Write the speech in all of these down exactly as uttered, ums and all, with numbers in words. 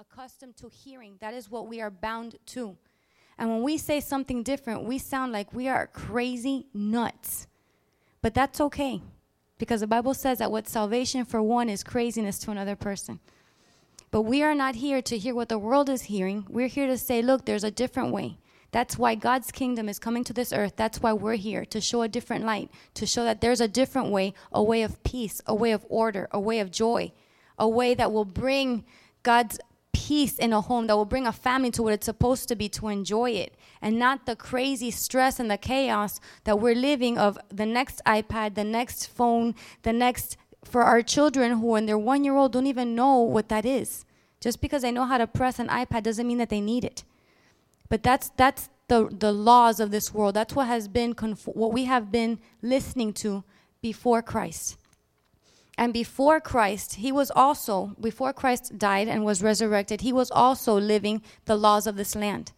accustomed to hearing. That is what we are bound to. And when we say something different, we sound like we are crazy nuts. But that's okay, because the Bible says that what salvation for one is craziness to another person. But we are not here to hear what the world is hearing. We're here to say, look, there's a different way. That's why God's kingdom is coming to this earth. That's why we're here, to show a different light, to show that there's a different way, a way of peace, a way of order, a way of joy, a way that will bring God's peace in a home, that will bring a family to what it's supposed to be, to enjoy it, and not the crazy stress and the chaos that we're living of the next iPad, the next phone, the next, for our children who when they're one year old don't even know what that is. Just because they know how to press an iPad doesn't mean that they need it. But that's that's the, the laws of this world. That's what has been conform- what we have been listening to before Christ. And before Christ, he was also, before Christ died and was resurrected, he was also living the laws of this land.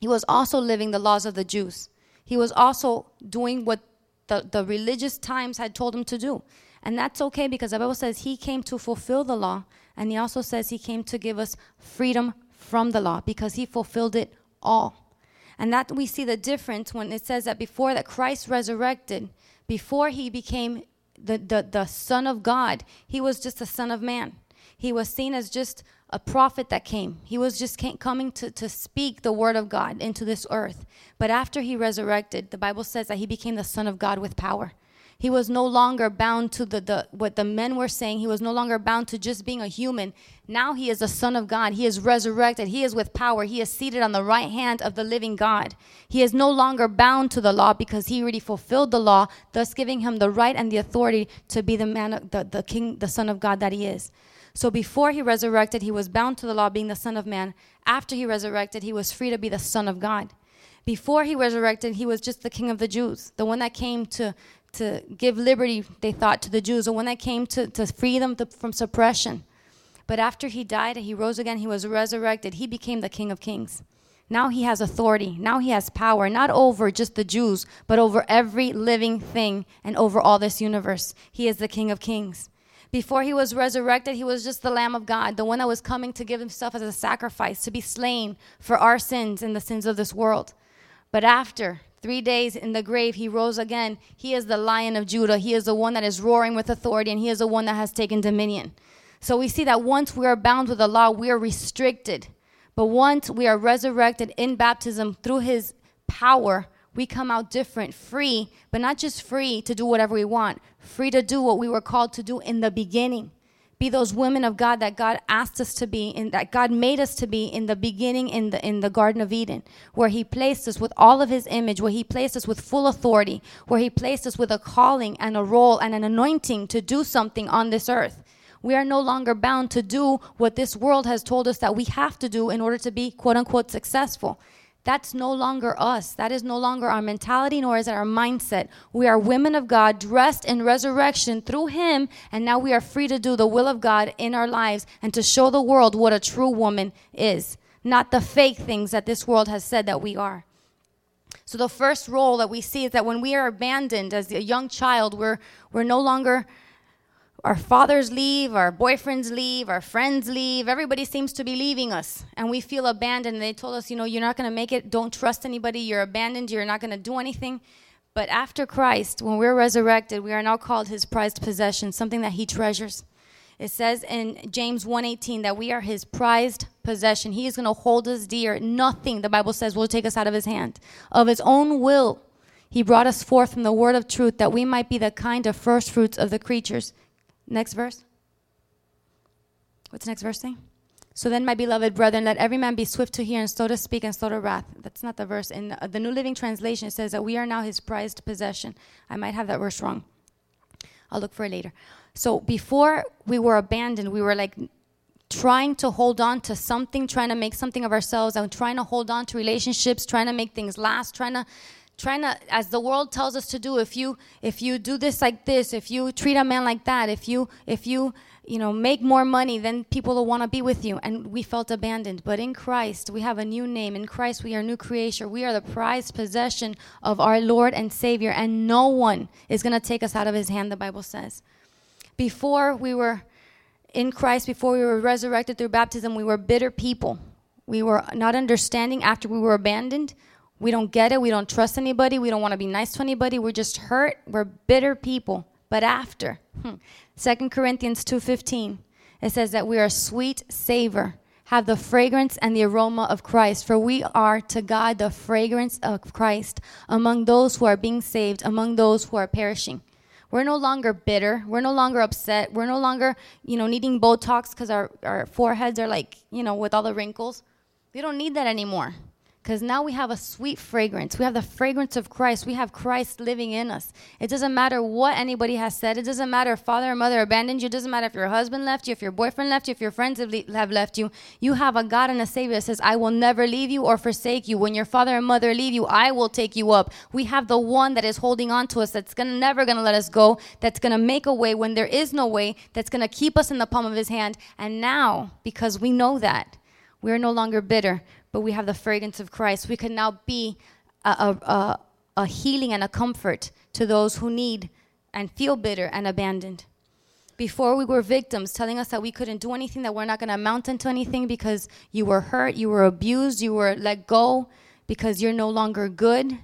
He was also living the laws of the Jews. He was also doing what the, the religious times had told him to do. And that's okay, because the Bible says he came to fulfill the law. And he also says he came to give us freedom from the law, because he fulfilled it all. And that we see the difference when it says that before that Christ resurrected, before he became the, the, the Son of God, he was just a son of man. He was seen as just a prophet that came. He was just came, coming to, to speak the word of God into this earth. But after he resurrected, the Bible says that he became the Son of God with power. He was no longer bound to the, the what the men were saying. He was no longer bound to just being a human. Now he is a son of God. He is resurrected. He is with power. He is seated on the right hand of the living God. He is no longer bound to the law, because he already fulfilled the law, thus giving him the right and the authority to be the man, the, the king, the Son of God that he is. So before he resurrected, he was bound to the law, being the Son of Man. After he resurrected, he was free to be the Son of God. Before he resurrected, he was just the King of the Jews, the one that came to to give liberty, they thought, to the Jews, or when they came to, to free them to, from suppression. But after he died, he rose again, he was resurrected, he became the King of Kings. Now he has authority, now he has power, not over just the Jews, but over every living thing and over all this universe. He is the King of Kings. Before he was resurrected, he was just the Lamb of God, the one that was coming to give himself as a sacrifice, to be slain for our sins and the sins of this world. But after three days in the grave, he rose again. He is the Lion of Judah. He is the one that is roaring with authority, and he is the one that has taken dominion. So we see that once we are bound with the law, we are restricted. But once we are resurrected in baptism through his power, we come out different, free, but not just free to do whatever we want, free to do what we were called to do in the beginning. Be those women of God that God asked us to be, and that God made us to be in the beginning in the in the Garden of Eden, where he placed us with all of his image, where he placed us with full authority, where he placed us with a calling and a role and an anointing to do something on this earth. We are no longer bound to do what this world has told us that we have to do in order to be, quote unquote, successful. That's no longer us. That is no longer our mentality, nor is it our mindset. We are women of God, dressed in resurrection through him, and now we are free to do the will of God in our lives and to show the world what a true woman is, not the fake things that this world has said that we are. So the first role that we see is that when we are abandoned as a young child, we're we're no longer... Our fathers leave, our boyfriends leave, our friends leave. Everybody seems to be leaving us, and we feel abandoned. They told us, you know, you're not going to make it. Don't trust anybody. You're abandoned. You're not going to do anything. But after Christ, when we're resurrected, we are now called his prized possession, something that he treasures. It says in James one eighteen that we are his prized possession. He is going to hold us dear. Nothing, the Bible says, will take us out of his hand. Of his own will, he brought us forth from the word of truth, that we might be the kind of first fruits of the creatures. Next verse. What's the next verse saying? So then, my beloved brethren, let every man be swift to hear and slow to speak and slow to wrath. That's not the verse. In the, the New Living Translation, it says that we are now his prized possession. I might have that verse wrong. I'll look for it later. So before we were abandoned, we were like trying to hold on to something, trying to make something of ourselves, and trying to hold on to relationships, trying to make things last, trying to... Trying to, as the world tells us to do, if you if you do this like this, if you treat a man like that, if you if you you know make more money, then people will want to be with you. And we felt abandoned. But in Christ, we have a new name. In Christ, we are a new creation. We are the prized possession of our Lord and Savior, and no one is going to take us out of his hand, the Bible says. Before we were in Christ, before we were resurrected through baptism, we were bitter people. We were not understanding after we were abandoned. We don't get it. We don't trust anybody. We don't want to be nice to anybody. We're just hurt. We're bitter people. But after, Second Corinthians two fifteen, it says that we are a sweet savor, have the fragrance and the aroma of Christ. For we are to God the fragrance of Christ among those who are being saved, among those who are perishing. We're no longer bitter. We're no longer upset. We're no longer, you know, needing Botox because our, our foreheads are like, you know, with all the wrinkles. We don't need that anymore. Because now we have a sweet fragrance. We have the fragrance of Christ. We have Christ living in us. It doesn't matter what anybody has said. It doesn't matter if father or mother abandoned you. It doesn't matter if your husband left you, if your boyfriend left you, if your friends have left you. You have a God and a Savior that says, I will never leave you or forsake you. When your father and mother leave you, I will take you up. We have the one that is holding on to us, that's gonna, never going to let us go, that's going to make a way when there is no way, that's going to keep us in the palm of his hand. And now, because we know that, we are no longer bitter, but we have the fragrance of Christ. We can now be a, a, a healing and a comfort to those who need and feel bitter and abandoned. Before, we were victims, telling us that we couldn't do anything, that we're not going to amount into anything because you were hurt, you were abused, you were let go because you're no longer good,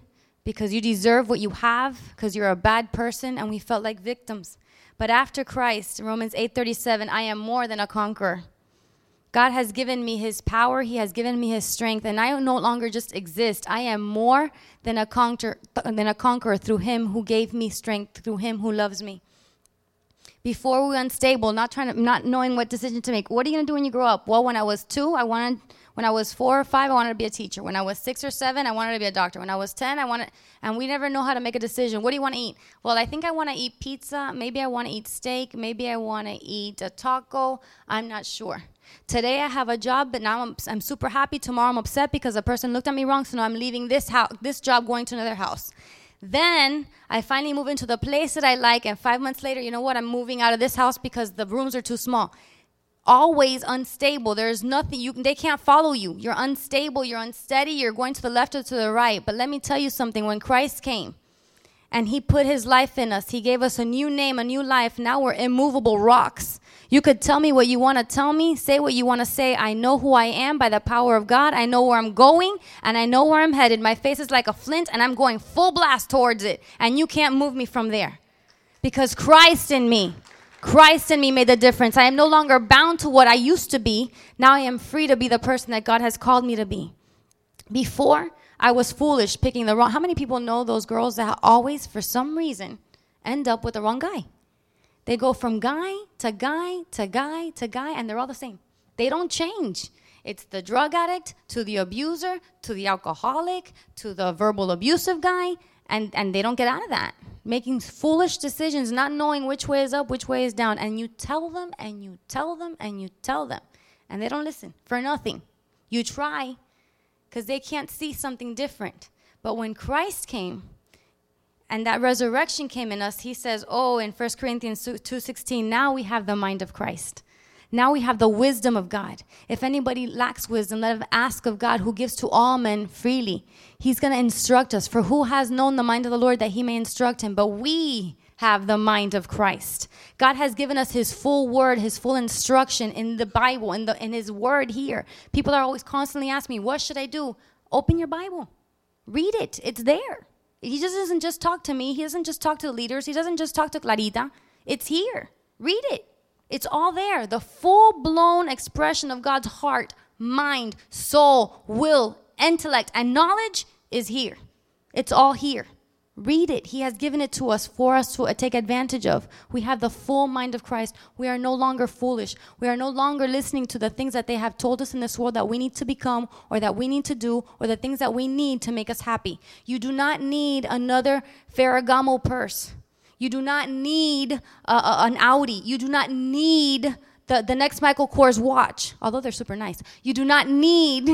because you deserve what you have, because you're a bad person, and we felt like victims. But after Christ, Romans eight thirty-seven, I am more than a conqueror. God has given me his power. He has given me his strength. And I no longer just exist. I am more than a conqueror, than a conqueror through him who gave me strength, through him who loves me. Before, we were unstable, not trying to, not knowing what decision to make. What are you going to do when you grow up? Well, when I was two, I wanted, when I was four or five, I wanted to be a teacher. When I was six or seven, I wanted to be a doctor. When I was ten, I wanted, and we never know how to make a decision. What do you want to eat? Well, I think I want to eat pizza. Maybe I want to eat steak. Maybe I want to eat a taco. I'm not sure. Today I have a job, but now I'm, I'm super happy. Tomorrow I'm upset because a person looked at me wrong, so now I'm leaving this house, this job, going to another house. Then I finally move into the place that I like, and five months later, you know what? I'm moving out of this house because the rooms are too small. Always unstable. There's nothing, you they can't follow you. You're unstable, you're unsteady, you're going to the left or to the right. But let me tell you something, when Christ came, and he put his life in us. He gave us a new name, a new life. Now we're immovable rocks. You could tell me what you want to tell me. Say what you want to say. I know who I am by the power of God. I know where I'm going, and I know where I'm headed. My face is like a flint, and I'm going full blast towards it. And you can't move me from there. Because Christ in me, Christ in me made the difference. I am no longer bound to what I used to be. Now I am free to be the person that God has called me to be. Before, I was foolish, picking the wrong. How many people know those girls that always, for some reason, end up with the wrong guy? They go from guy to guy to guy to guy, and they're all the same. They don't change. It's the drug addict to the abuser to the alcoholic to the verbal abusive guy, and, and they don't get out of that. Making foolish decisions, not knowing which way is up, which way is down. And you tell them, and you tell them, and you tell them, and they don't listen for nothing. You try, because they can't see something different. But when Christ came and that resurrection came in us, he says, oh, in First Corinthians two sixteen, now we have the mind of Christ. Now we have the wisdom of God. If anybody lacks wisdom, let him ask of God, who gives to all men freely. He's going to instruct us. For who has known the mind of the Lord, that he may instruct him? But we have the mind of Christ. God has given us his full word, his full instruction in the Bible, in the in his word here. People are always constantly asking me, what should I do? Open your Bible. Read it. It's there. He just doesn't just talk to me. He doesn't just talk to the leaders. He doesn't just talk to Clarita. It's here. Read it. It's all there. The full-blown expression of God's heart, mind, soul, will, intellect, and knowledge is here. It's all here. Read it. He has given it to us for us to take advantage of. We have the full mind of Christ. We are no longer foolish. We are no longer listening to the things that they have told us in this world that we need to become, or that we need to do, or the things that we need to make us happy. You do not need another Ferragamo purse. You do not need uh, an Audi. You do not need the, the next Michael Kors watch, although they're super nice. You do not need...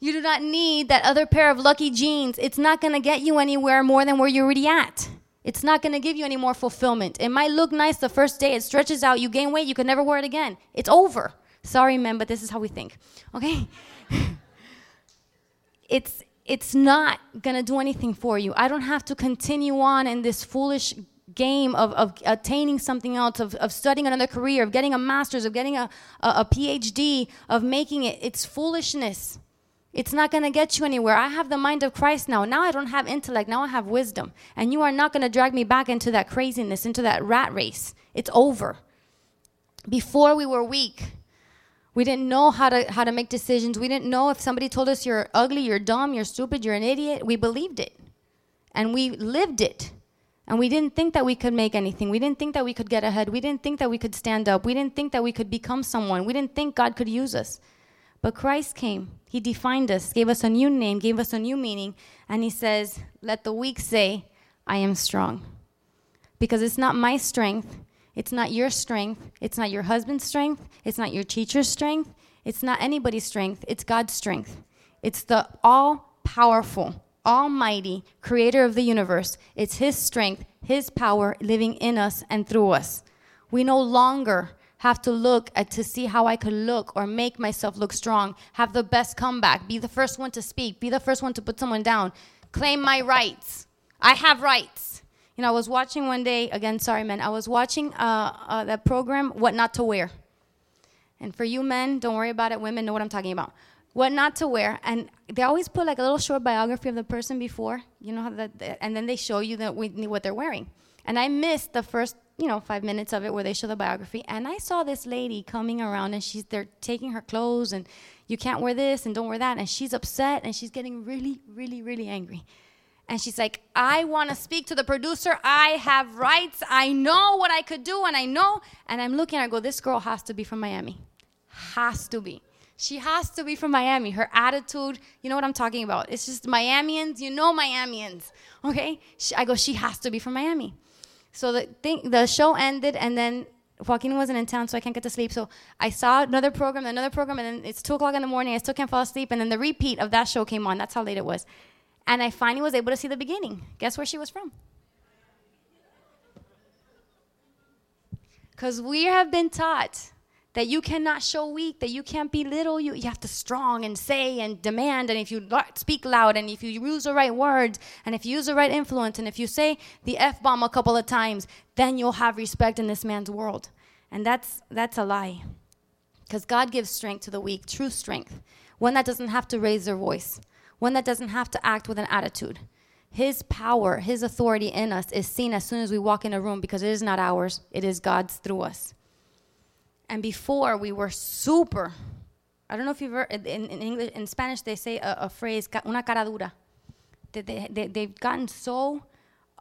You do not need that other pair of lucky jeans. It's not going to get you anywhere more than where you're already at. It's not going to give you any more fulfillment. It might look nice the first day. It stretches out. You gain weight. You can never wear it again. It's over. Sorry, men, but this is how we think. Okay? it's it's not going to do anything for you. I don't have to continue on in this foolish game of, of attaining something else, of, of studying another career, of getting a master's, of getting a, a, a P H D, of making it, it's foolishness. It's not going to get you anywhere. I have the mind of Christ now. Now I don't have intellect. Now I have wisdom. And you are not going to drag me back into that craziness, into that rat race. It's over. Before we were weak. We didn't know how to how to make decisions. We didn't know if somebody told us you're ugly, you're dumb, you're stupid, you're an idiot. We believed it. And we lived it. And we didn't think that we could make anything. We didn't think that we could get ahead. We didn't think that we could stand up. We didn't think that we could become someone. We didn't think God could use us. But Christ came. He defined us, gave us a new name, gave us a new meaning. And he says, let the weak say, I am strong. Because it's not my strength. It's not your strength. It's not your husband's strength. It's not your teacher's strength. It's not anybody's strength. It's God's strength. It's the all-powerful, almighty creator of the universe. It's his strength, his power living in us and through us. We no longer have to look at to see how I could look or make myself look strong, have the best comeback, be the first one to speak, be the first one to put someone down, claim my rights. I have rights. You know, I was watching one day, again, sorry, men, I was watching uh, uh, that program, What Not to Wear. And for you men, don't worry about it. Women know what I'm talking about. What Not to Wear. And they always put like a little short biography of the person before, you know, how that, and then they show you that we, what they're wearing. And I missed the first, you know, five minutes of it where they show the biography. And I saw this lady coming around, and she's they're taking her clothes, and you can't wear this, and don't wear that. And she's upset, and she's getting really, really, really angry. And she's like, I want to speak to the producer. I have rights. I know what I could do, and I know. And I'm looking, I go, this girl has to be from Miami. Has to be. She has to be from Miami. Her attitude, you know what I'm talking about. It's just Miamians. You know Miamians. Okay? She, I go, she has to be from Miami. So the thing, the show ended, and then Joaquin wasn't in town, so I can't get to sleep. So I saw another program, another program, and then it's two o'clock in the morning. I still can't fall asleep. And then the repeat of that show came on. That's how late it was. And I finally was able to see the beginning. Guess where she was from? Because we have been taught that you cannot show weak, that you can't belittle. You, you have to strong and say and demand. And if you speak loud, and if you use the right words, and if you use the right influence, and if you say the F-bomb a couple of times, then you'll have respect in this man's world. And that's that's a lie. Because God gives strength to the weak, true strength. One that doesn't have to raise their voice. One that doesn't have to act with an attitude. His power, his authority in us is seen as soon as we walk in a room, because it is not ours. It is God's through us. And before, we were super. I don't know if you've heard, in, in English, in Spanish, they say a, a phrase, una cara dura. They, they, they, they've gotten so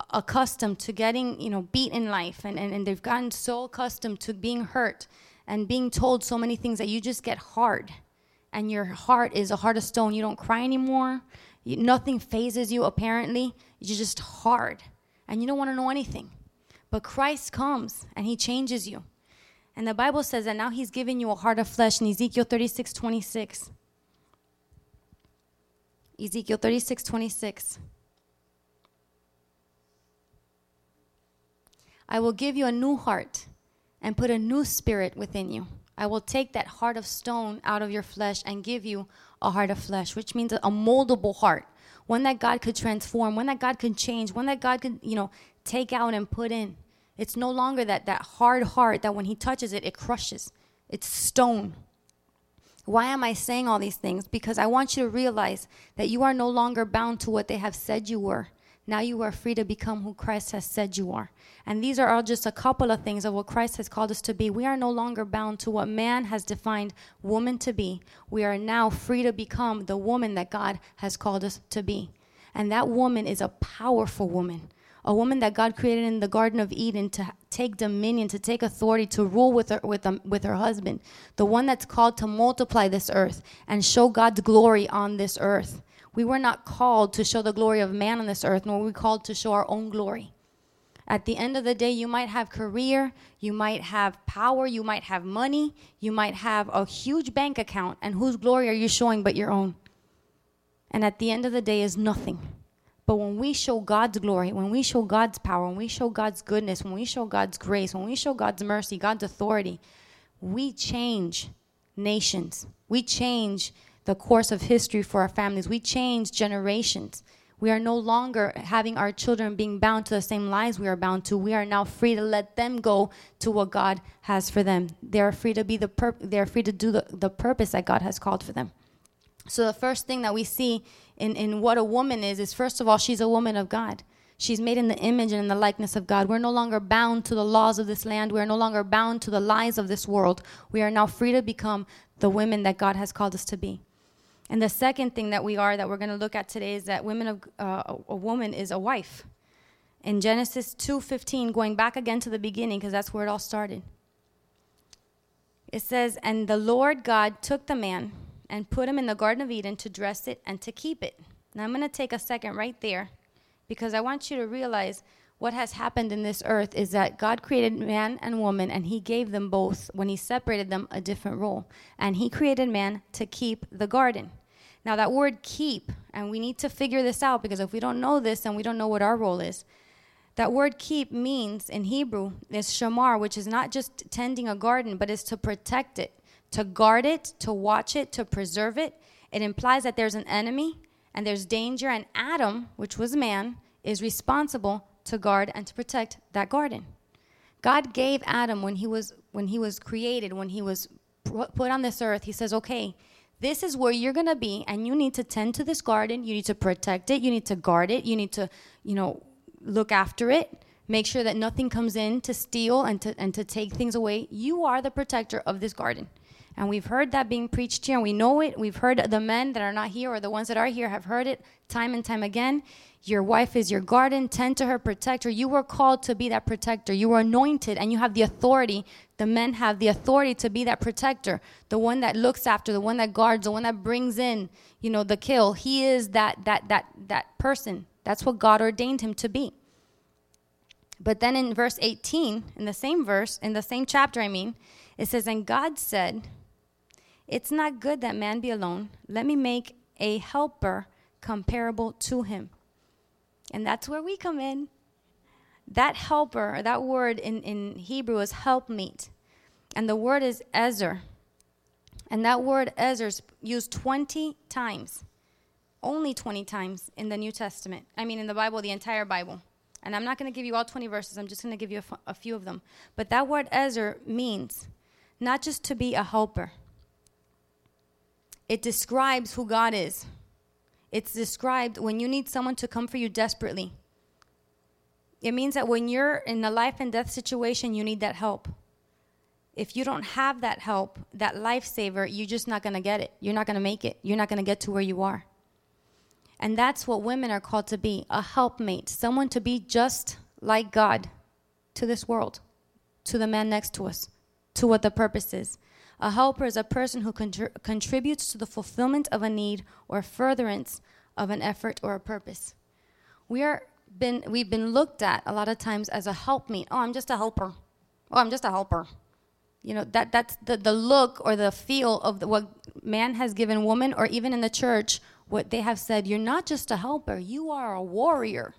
accustomed to getting, you know, beat in life. And, and, and they've gotten so accustomed to being hurt and being told so many things that you just get hard. And your heart is a heart of stone. You don't cry anymore. You, nothing phases you, apparently. You're just hard. And you don't want to know anything. But Christ comes, and he changes you. And the Bible says that now he's given you a heart of flesh in Ezekiel thirty-six twenty-six. Ezekiel thirty-six twenty-six. I will give you a new heart and put a new spirit within you. I will take that heart of stone out of your flesh and give you a heart of flesh, which means a moldable heart, one that God could transform, one that God could change, one that God could, you know, take out and put in. It's no longer that, that hard heart that when he touches it, it crushes. It's stone. Why am I saying all these things? Because I want you to realize that you are no longer bound to what they have said you were. Now you are free to become who Christ has said you are. And these are all just a couple of things of what Christ has called us to be. We are no longer bound to what man has defined woman to be. We are now free to become the woman that God has called us to be. And that woman is a powerful woman. A woman that God created in the Garden of Eden to take dominion, to take authority, to rule with her, with, um, with her husband. The one that's called to multiply this earth and show God's glory on this earth. We were not called to show the glory of man on this earth, nor were we called to show our own glory. At the end of the day, you might have career, you might have power, you might have money, you might have a huge bank account, and whose glory are you showing but your own? And at the end of the day is nothing. But when we show God's glory, when we show God's power, when we show God's goodness, when we show God's grace, when we show God's mercy, God's authority, we change nations. We change the course of history for our families. We change generations. We are no longer having our children being bound to the same lies we are bound to. We are now free to let them go to what God has for them. They are free to be the pur- they are free to do the, the purpose that God has called for them. So the first thing that we see in, in what a woman is, is first of all, she's a woman of God. She's made in the image and in the likeness of God. We're no longer bound to the laws of this land. We're no longer bound to the lies of this world. We are now free to become the women that God has called us to be. And the second thing that we are, that we're going to look at today, is that women of, uh, a woman is a wife. In Genesis two fifteen, going back again to the beginning, because that's where it all started. It says, "And the Lord God took the man and put him in the Garden of Eden to dress it and to keep it." Now I'm going to take a second right there, because I want you to realize what has happened in this earth is that God created man and woman, and he gave them both, when he separated them, a different role. And he created man to keep the garden. Now that word keep, and we need to figure this out, because if we don't know this, then we don't know what our role is. That word keep means in Hebrew is shamar, which is not just tending a garden, but is to protect it, to guard it, to watch it, to preserve it. It implies that there's an enemy and there's danger, and Adam, which was man, is responsible to guard and to protect that garden. God gave Adam, when he was when he was created, when he was put on this earth, he says, okay, this is where you're going to be, and you need to tend to this garden. You need to protect it. You need to guard it. You need to, you know, look after it. Make sure that nothing comes in to steal and to and to take things away. You are the protector of this garden. And we've heard that being preached here, and we know it. We've heard the men that are not here, or the ones that are here, have heard it time and time again. Your wife is your garden. Tend to her, protect her. You were called to be that protector. You were anointed, and you have the authority. The men have the authority to be that protector, the one that looks after, the one that guards, the one that brings in, you know, the kill. He is that that that that person. That's what God ordained him to be. But then in verse eighteen, in the same verse, in the same chapter, I mean, it says, "And God said, it's not good that man be alone. Let me make a helper comparable to him." And that's where we come in. That helper, or that word in, in Hebrew is helpmeet. And the word is ezer. And that word ezer is used twenty times. Only twenty times in the New Testament. I mean in the Bible, the entire Bible. And I'm not going to give you all twenty verses. I'm just going to give you a, f- a few of them. But that word ezer means not just to be a helper. It describes who God is. It's described when you need someone to come for you desperately. It means that when you're in a life and death situation, you need that help. If you don't have that help, that lifesaver, you're just not going to get it. You're not going to make it. You're not going to get to where you are. And that's what women are called to be, a helpmate, someone to be just like God to this world, to the man next to us, to what the purpose is. A helper is a person who contr- contributes to the fulfillment of a need or furtherance of an effort or a purpose. We are been we've been looked at a lot of times as a helpmeet. Oh, I'm just a helper. Oh, I'm just a helper. You know, that that's the, the look or the feel of the, what man has given woman, or even in the church, what they have said, you're not just a helper, you are a warrior.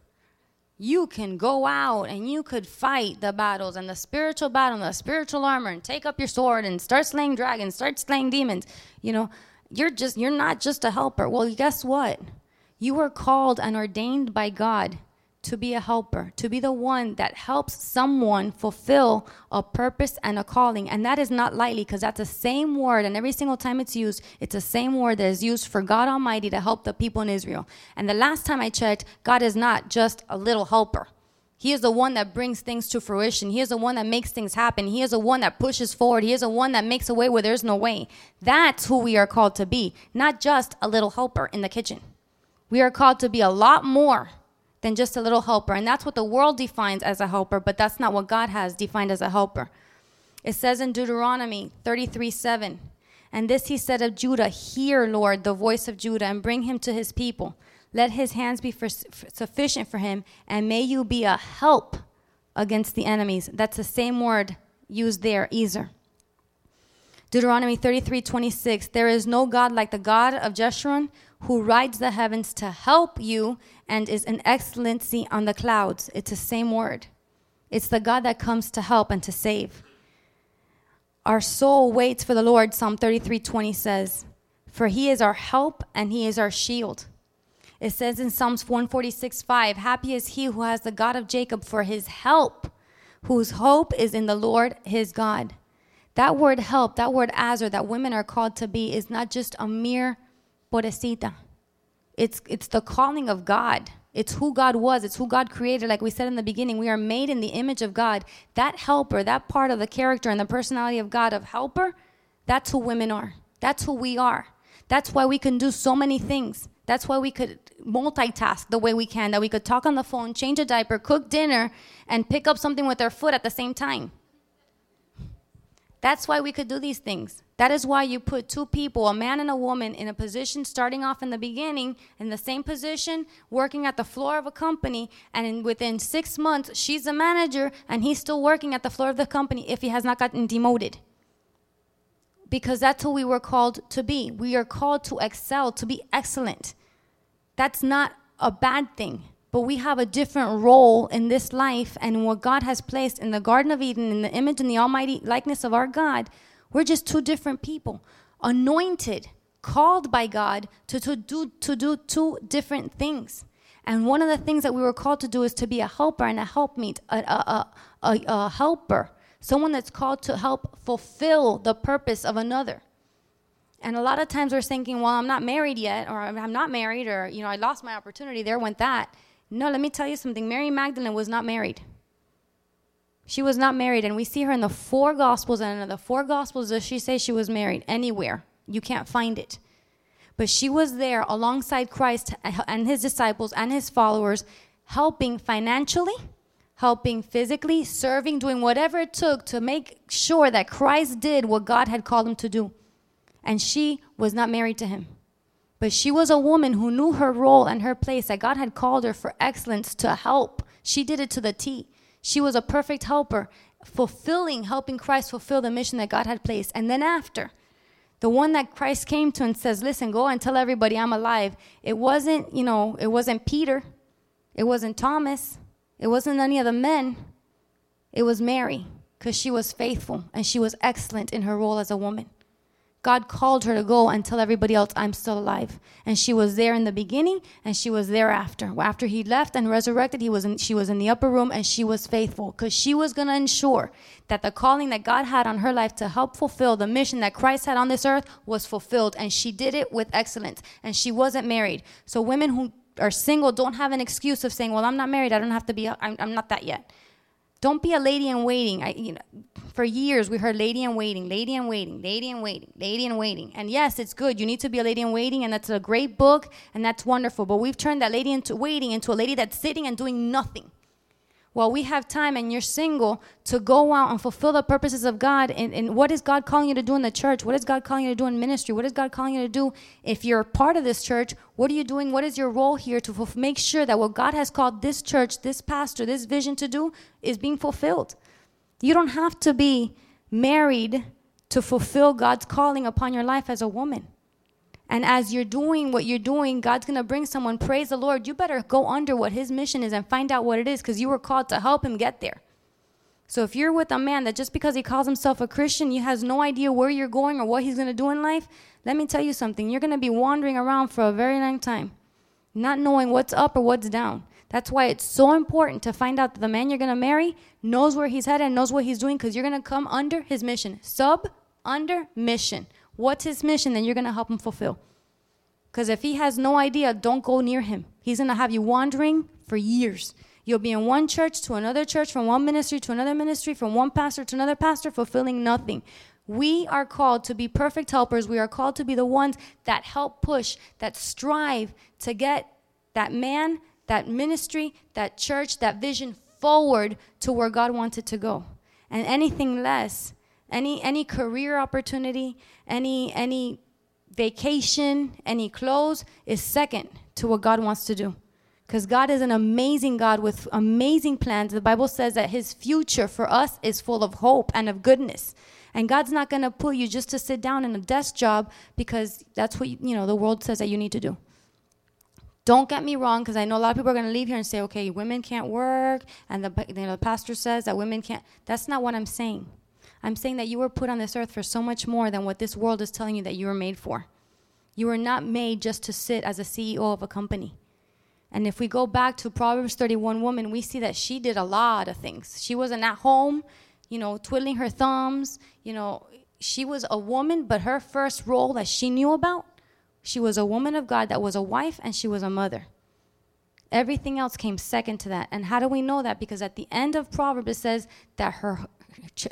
You can go out and you could fight the battles and the spiritual battle and the spiritual armor and take up your sword and start slaying dragons, start slaying demons. You know, you're just you're not just a helper. Well, guess what? You were called and ordained by God to be a helper, to be the one that helps someone fulfill a purpose and a calling. And that is not lightly, because that's the same word, and every single time it's used, it's the same word that is used for God Almighty to help the people in Israel. And the last time I checked, God is not just a little helper. He is the one that brings things to fruition. He is the one that makes things happen. He is the one that pushes forward. He is the one that makes a way where there's no way. That's who we are called to be, not just a little helper in the kitchen. We are called to be a lot more than just a little helper. And that's what the world defines as a helper, but that's not what God has defined as a helper. It says in Deuteronomy thirty-three seven, "And this he said of Judah, hear, Lord, the voice of Judah, and bring him to his people. Let his hands be for, for sufficient for him, and may you be a help against the enemies." That's the same word used there, ezer. Deuteronomy thirty-three twenty-six, "There is no God like the God of Jeshurun, who rides the heavens to help you and is an excellency on the clouds." It's the same word. It's the God that comes to help and to save. "Our soul waits for the Lord," Psalm thirty-three twenty says, "for he is our help and he is our shield." It says in Psalms one forty-six five, happy is he who has the God of Jacob for his help, whose hope is in the Lord his God. That word help, that word Azer, that women are called to be, is not just a mere pobrecita. It's, it's the calling of God. It's who God was. It's who God created. Like we said in the beginning, we are made in the image of God. That helper, that part of the character and the personality of God, of helper, that's who women are. That's who we are. That's why we can do so many things. That's why we could multitask the way we can, that we could talk on the phone, change a diaper, cook dinner, and pick up something with our foot at the same time. That's why we could do these things. That is why you put two people, a man and a woman, in a position starting off in the beginning, in the same position, working at the floor of a company, and in, within six months, she's the manager, and he's still working at the floor of the company if he has not gotten demoted. Because that's who we were called to be. We are called to excel, to be excellent. That's not a bad thing. But we have a different role in this life, and what God has placed in the Garden of Eden, in the image and the almighty likeness of our God, we're just two different people. Anointed, called by God to, to, do, to do two different things. And one of the things that we were called to do is to be a helper and a helpmeet, a, a, a, a, a helper. Someone that's called to help fulfill the purpose of another. And a lot of times we're thinking, well, I'm not married yet, or I'm not married, or, you know, I lost my opportunity, there went that. No, let me tell you something. Mary Magdalene was not married. She was not married, and we see her in the four Gospels, and in the four Gospels does she say she was married anywhere. You can't find it. But she was there alongside Christ and his disciples and his followers, helping financially, helping physically, serving, doing whatever it took to make sure that Christ did what God had called him to do. And she was not married to him. But she was a woman who knew her role and her place, that God had called her for excellence to help. She did it to the T. She was a perfect helper, fulfilling, helping Christ fulfill the mission that God had placed. And then after, the one that Christ came to and says, listen, go and tell everybody I'm alive. It wasn't, you know, it wasn't Peter. It wasn't Thomas. It wasn't any of the men. It was Mary, because she was faithful and she was excellent in her role as a woman. God called her to go and tell everybody else, I'm still alive. And she was there in the beginning, and she was there after. After he left and resurrected, he was in, she was in the upper room, and she was faithful, because she was going to ensure that the calling that God had on her life to help fulfill the mission that Christ had on this earth was fulfilled, and she did it with excellence, and she wasn't married. So women who are single don't have an excuse of saying, well, I'm not married, I don't have to be, a, I'm, I'm not that yet. Don't be a lady in waiting. I, you know, for years, we heard lady in waiting, lady in waiting, lady in waiting, lady in waiting. And yes, it's good. You need to be a lady in waiting, and that's a great book, and that's wonderful. But we've turned that lady into waiting into a lady that's sitting and doing nothing. While we have time and you're single, to go out and fulfill the purposes of God. And, and what is God calling you to do in the church? What is God calling you to do in ministry? What is God calling you to do if you're part of this church? What are you doing? What is your role here to f- make sure that what God has called this church, this pastor, this vision to do is being fulfilled? You don't have to be married to fulfill God's calling upon your life as a woman. And as you're doing what you're doing, God's going to bring someone. Praise the Lord. You better go under what his mission is and find out what it is, because you were called to help him get there. So if you're with a man that just because he calls himself a Christian, he has no idea where you're going or what he's going to do in life, let me tell you something. You're going to be wandering around for a very long time, not knowing what's up or what's down. That's why it's so important to find out that the man you're going to marry knows where he's headed and knows what he's doing, because you're going to come under his mission. Sub, under, mission. What's his mission? Then you're going to help him fulfill. Because if he has no idea, don't go near him. He's going to have you wandering for years. You'll be in one church to another church, from one ministry to another ministry, from one pastor to another pastor, fulfilling nothing. We are called to be perfect helpers. We are called to be the ones that help push, that strive to get that man, that ministry, that church, that vision forward to where God wants it to go. And anything less, Any any career opportunity, any any vacation, any clothes is second to what God wants to do. Because God is an amazing God with amazing plans. The Bible says that his future for us is full of hope and of goodness. And God's not going to put you just to sit down in a desk job because that's what, you, you know, the world says that you need to do. Don't get me wrong, because I know a lot of people are going to leave here and say, okay, women can't work, and the, you know, the pastor says that women can't. That's not what I'm saying. I'm saying that you were put on this earth for so much more than what this world is telling you that you were made for. You were not made just to sit as a C E O of a company. And if we go back to Proverbs thirty-one woman, we see that she did a lot of things. She wasn't at home, you know, twiddling her thumbs. You know, she was a woman, but her first role that she knew about, she was a woman of God that was a wife and she was a mother. Everything else came second to that. And how do we know that? Because at the end of Proverbs, it says that her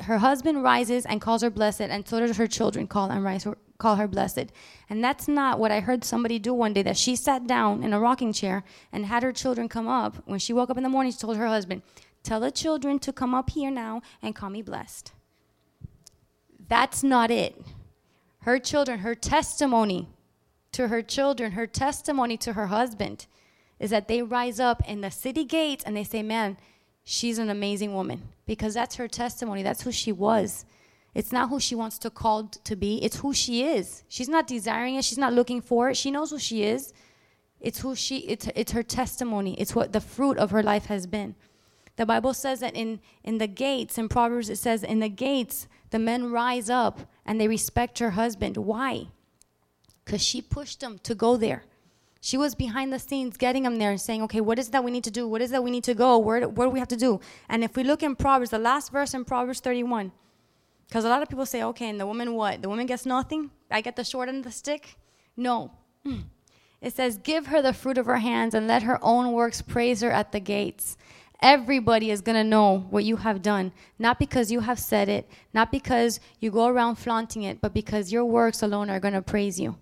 her husband rises and calls her blessed, and so does her children call and rise, call her blessed. And that's not what I heard somebody do one day, that she sat down in a rocking chair and had her children come up. When she woke up in the morning, she told her husband, tell the children to come up here now and call me blessed. That's not it. Her children, her testimony to her children, her testimony to her husband is that they rise up in the city gates and they say, man, she's an amazing woman, because that's her testimony. That's who she was. It's not who she wants to call to be. It's who she is. She's not desiring it. She's not looking for it. She knows who she is. It's who she, it's, it's her testimony. It's what the fruit of her life has been. The Bible says that in, in the gates, in Proverbs, it says in the gates, the men rise up and they respect her husband. Why? Because she pushed them to go there. She was behind the scenes getting them there and saying, okay, what is that we need to do? What is that we need to go? Where, what do we have to do? And if we look in Proverbs, the last verse in Proverbs thirty-one, because a lot of people say, okay, and the woman what? The woman gets nothing? I get the short end of the stick? No. It says, give her the fruit of her hands and let her own works praise her at the gates. Everybody is going to know what you have done, not because you have said it, not because you go around flaunting it, but because your works alone are going to praise you.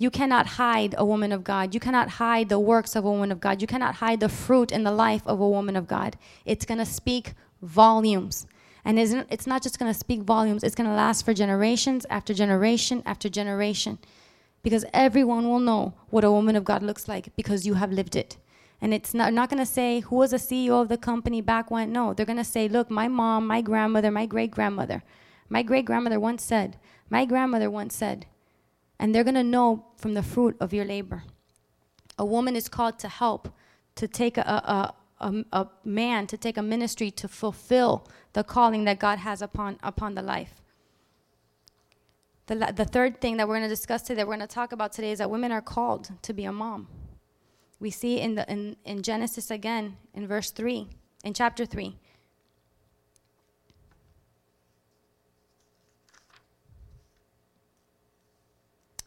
You cannot hide a woman of God. You cannot hide the works of a woman of God. You cannot hide the fruit in the life of a woman of God. It's going to speak volumes. And it's not just going to speak volumes. It's going to last for generations after generation after generation. Because everyone will know what a woman of God looks like because you have lived it. And it's not, not going to say who was the C E O of the company back when. No, they're going to say, look, my mom, my grandmother, my great-grandmother. My great-grandmother once said, my grandmother once said. And they're going to know from the fruit of your labor. A woman is called to help, to take a, a, a, a man, to take a ministry, to fulfill the calling that God has upon, upon the life. The, the third thing that we're going to discuss today, that we're going to talk about today, is that women are called to be a mom. We see in, the, in, in Genesis again, in verse three, in chapter three.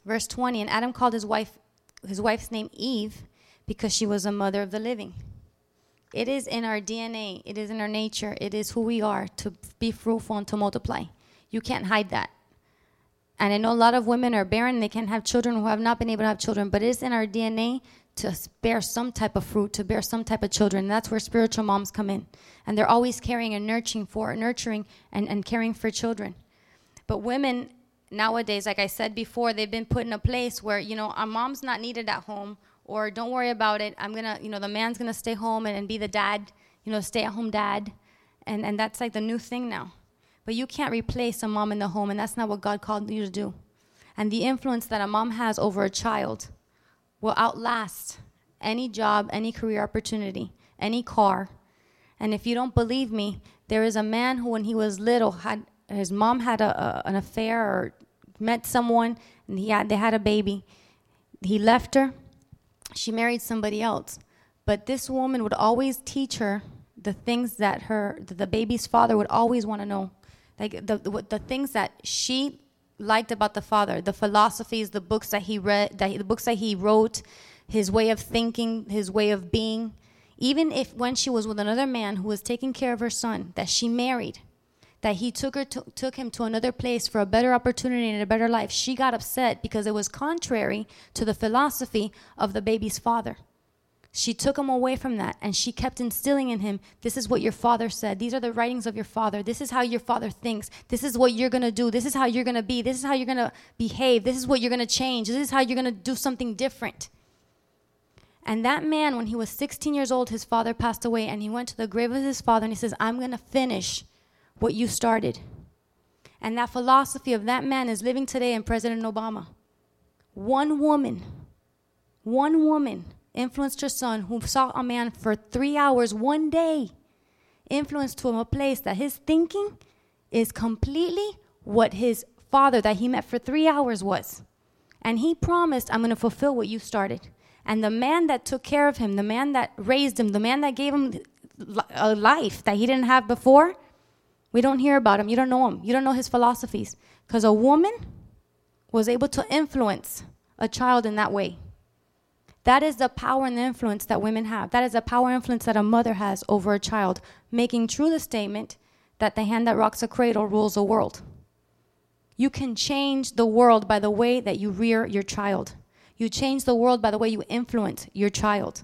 Verse twenty, and Adam called his wife, his wife's name Eve, because she was a mother of the living. It is in our D N A. It is in our nature. It is who we are, to be fruitful and to multiply. You can't hide that. And I know a lot of women are barren. They can't have children, who have not been able to have children. But it is in our D N A to bear some type of fruit, to bear some type of children. And that's where spiritual moms come in. And they're always caring and nurturing for, nurturing and, and caring for children. But women nowadays, like I said before, they've been put in a place where, you know, our mom's not needed at home, or don't worry about it. I'm going to, you know, the man's going to stay home and, and be the dad, you know, stay-at-home dad. And, and that's like the new thing now. But you can't replace a mom in the home, and that's not what God called you to do. And the influence that a mom has over a child will outlast any job, any career opportunity, any car. And if you don't believe me, there is a man who, when he was little, had his mom had a, a an affair or met someone, and he had, they had a baby. He left her. She married somebody else. But this woman would always teach her the things that her the baby's father would always want to know, like the, the the things that she liked about the father, the philosophies, the books that he read, that he, the books that he wrote, his way of thinking, his way of being. Even if when she was with another man who was taking care of her son, that she married, that he took her to, took him to another place for a better opportunity and a better life, she got upset because it was contrary to the philosophy of the baby's father. She took him away from that, and she kept instilling in him, this is what your father said. These are the writings of your father. This is how your father thinks. This is what you're going to do. This is how you're going to be. This is how you're going to behave. This is what you're going to change. This is how you're going to do something different. And that man, when he was sixteen years old, his father passed away, and he went to the grave of his father, and he says, I'm going to finish what you started. And that philosophy of that man is living today in President Obama. One woman, one woman influenced her son, who saw a man for three hours one day, influenced to him a place that his thinking is completely what his father that he met for three hours was. And he promised, I'm going to fulfill what you started. And the man that took care of him, the man that raised him, the man that gave him a life that he didn't have before, we don't hear about him. You don't know him. You don't know his philosophies. Because a woman was able to influence a child in that way. That is the power and the influence that women have. That is the power and influence that a mother has over a child, making true the statement that the hand that rocks a cradle rules the world. You can change the world by the way that you rear your child. You change the world by the way you influence your child.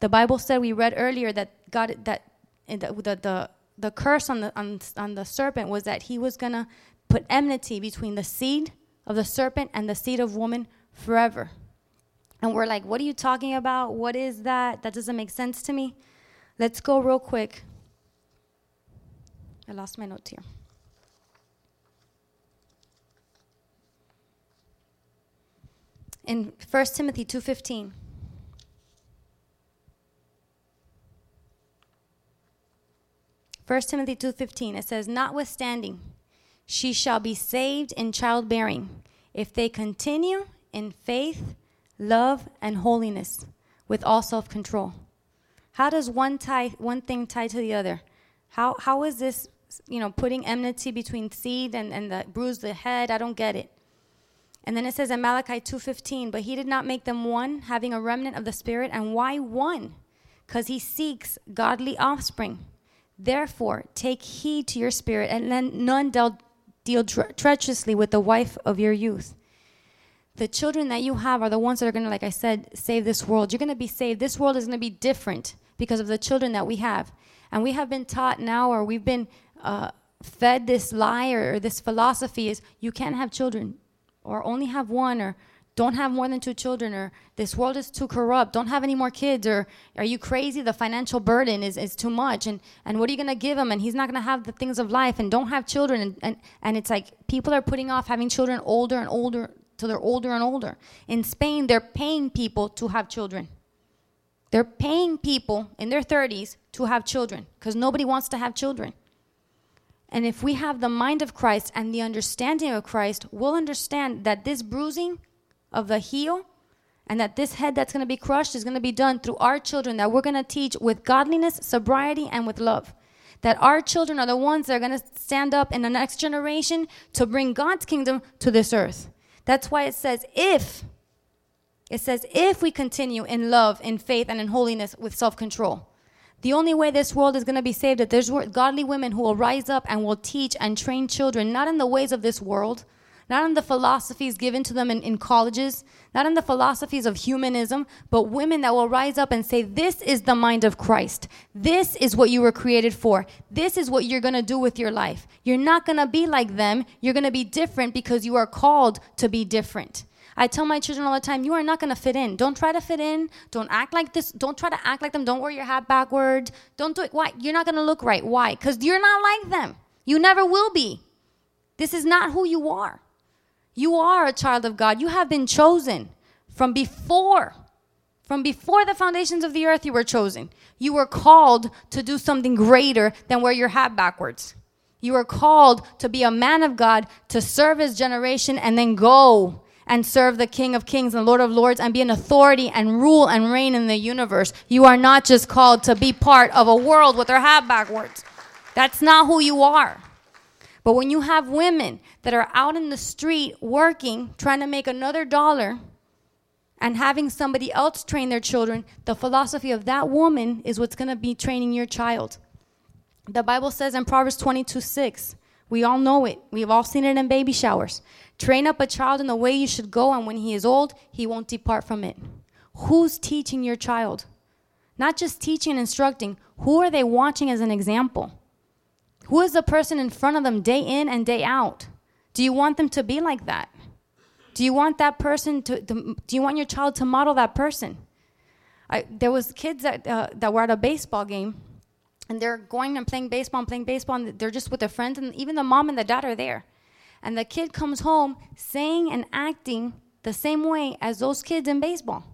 The Bible said, we read earlier, that God, that the the, the, the curse on the on, on the serpent was that he was going to put enmity between the seed of the serpent and the seed of woman forever. And we're like, what are you talking about? What is that? That doesn't make sense to me. Let's go real quick. I lost my notes here. In First Timothy two fifteen. First Timothy two fifteen, it says, notwithstanding, she shall be saved in childbearing, if they continue in faith, love, and holiness, with all self-control. How does one tie one thing tie to the other? How how is this, you know, putting enmity between seed and, and the bruise the head? I don't get it. And then it says in Malachi two fifteen, but he did not make them one, having a remnant of the Spirit. And why one? Because he seeks godly offspring. Therefore, take heed to your spirit, and then none deal, deal tre- treacherously with the wife of your youth. The children that you have are the ones that are going to, like I said, save this world. You're going to be saved. This world is going to be different because of the children that we have. And we have been taught now, or we've been uh, fed this lie or, or this philosophy is you can't have children, or only have one, or don't have more than two children, or this world is too corrupt, don't have any more kids, or are you crazy? The financial burden is, is too much, and, and what are you going to give him? And he's not going to have the things of life, and don't have children. And, and, and it's like people are putting off having children older and older, till they're older and older. In Spain, they're paying people to have children. They're paying people in their thirties to have children because nobody wants to have children. And if we have the mind of Christ and the understanding of Christ, we'll understand that this bruising of the heel and that this head that's going to be crushed is going to be done through our children, that we're going to teach with godliness, sobriety, and with love. That our children are the ones that are going to stand up in the next generation to bring God's kingdom to this earth. That's why it says if, it says if we continue in love, in faith, and in holiness with self-control. The only way this world is going to be saved is that there's godly women who will rise up and will teach and train children, not in the ways of this world, not in the philosophies given to them in, in colleges, not in the philosophies of humanism, but women that will rise up and say, this is the mind of Christ. This is what you were created for. This is what you're going to do with your life. You're not going to be like them. You're going to be different because you are called to be different. I tell my children all the time, you are not going to fit in. Don't try to fit in. Don't act like this. Don't try to act like them. Don't wear your hat backward. Don't do it. Why? You're not going to look right. Why? Because you're not like them. You never will be. This is not who you are. You are a child of God. You have been chosen from before. From before the foundations of the earth, you were chosen. You were called to do something greater than wear your hat backwards. You were called to be a man of God, to serve his generation, and then go and serve the King of Kings and Lord of Lords and be an authority and rule and reign in the universe. You are not just called to be part of a world with their hat backwards. That's not who you are. But when you have women that are out in the street working, trying to make another dollar and having somebody else train their children, the philosophy of that woman is what's going to be training your child. The Bible says in Proverbs twenty-two six, we all know it. We've all seen it in baby showers. Train up a child in the way you should go, and when he is old, he won't depart from it. Who's teaching your child? Not just teaching and instructing. Who are they watching as an example? Who is the person in front of them day in and day out? Do you want them to be like that? Do you want that person to, to do you want your child to model that person? I, there was kids that uh, that were at a baseball game, and they're going and playing baseball and playing baseball, and they're just with their friends, and even the mom and the dad are there. And the kid comes home saying and acting the same way as those kids in baseball.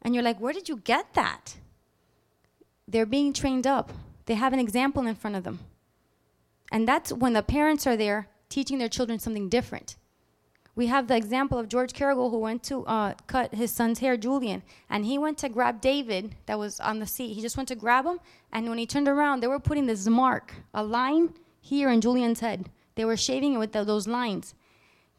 And you're like, where did you get that? They're being trained up. They have an example in front of them. And that's when the parents are there teaching their children something different. We have the example of George Carrigal, who went to uh, cut his son's hair, Julian, and he went to grab David that was on the seat. He just went to grab him, and when he turned around, they were putting this mark, a line here in Julian's head. They were shaving it with the, those lines.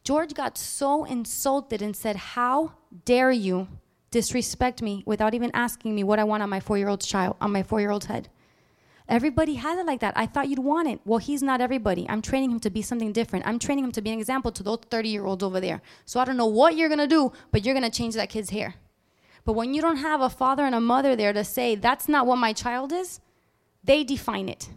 George got so insulted and said, "How dare you disrespect me without even asking me what I want on my four-year-old's child, on my four-year-old's head?" Everybody has it like that. I thought you'd want it. Well, he's not everybody. I'm training him to be something different. I'm training him to be an example to those thirty-year-olds over there. So I don't know what you're going to do, but you're going to change that kid's hair. But when you don't have a father and a mother there to say, that's not what my child is, they define it.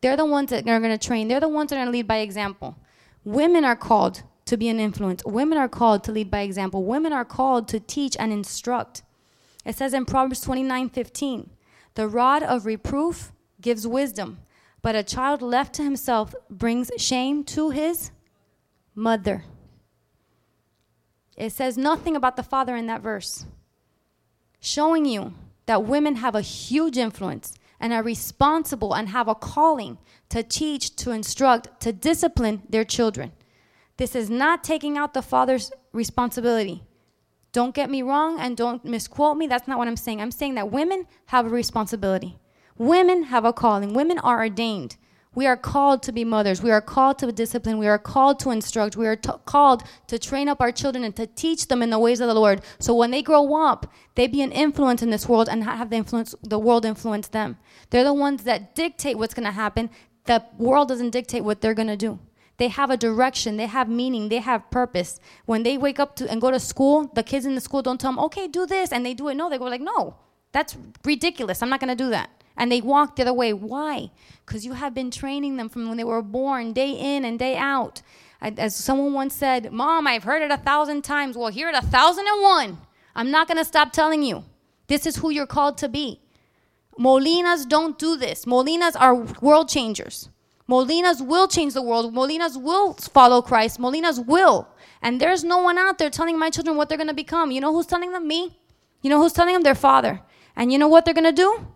They're the ones that are going to train. They're the ones that are going to lead by example. Women are called to be an influence. Women are called to lead by example. Women are called to teach and instruct. It says in Proverbs twenty-nine fifteen, the rod of reproof gives wisdom, but a child left to himself brings shame to his mother. It says nothing about the father in that verse, showing you that women have a huge influence and are responsible and have a calling to teach, to instruct, to discipline their children. This is not taking out the father's responsibility. Don't get me wrong and don't misquote me. That's not what I'm saying. I'm saying that women have a responsibility. Women have a calling. Women are ordained. We are called to be mothers. We are called to discipline. We are called to instruct. We are t- called to train up our children and to teach them in the ways of the Lord. So when they grow up, they be an influence in this world and have the influence, the world influence them. They're the ones that dictate what's going to happen. The world doesn't dictate what they're going to do. They have a direction. They have meaning. They have purpose. When they wake up to and go to school, the kids in the school don't tell them, okay, do this, and they do it. No, they go like, no, that's ridiculous. I'm not going to do that. And they walk the other way. Why? Because you have been training them from when they were born, day in and day out. As someone once said, Mom, I've heard it a thousand times. Well, hear it a thousand and one. I'm not going to stop telling you. This is who you're called to be. Molinas don't do this. Molinas are world changers. Molinas will change the world. Molinas will follow Christ. Molinas will. And there's no one out there telling my children what they're going to become. You know who's telling them? Me. You know who's telling them? Their father. And you know what they're going to do?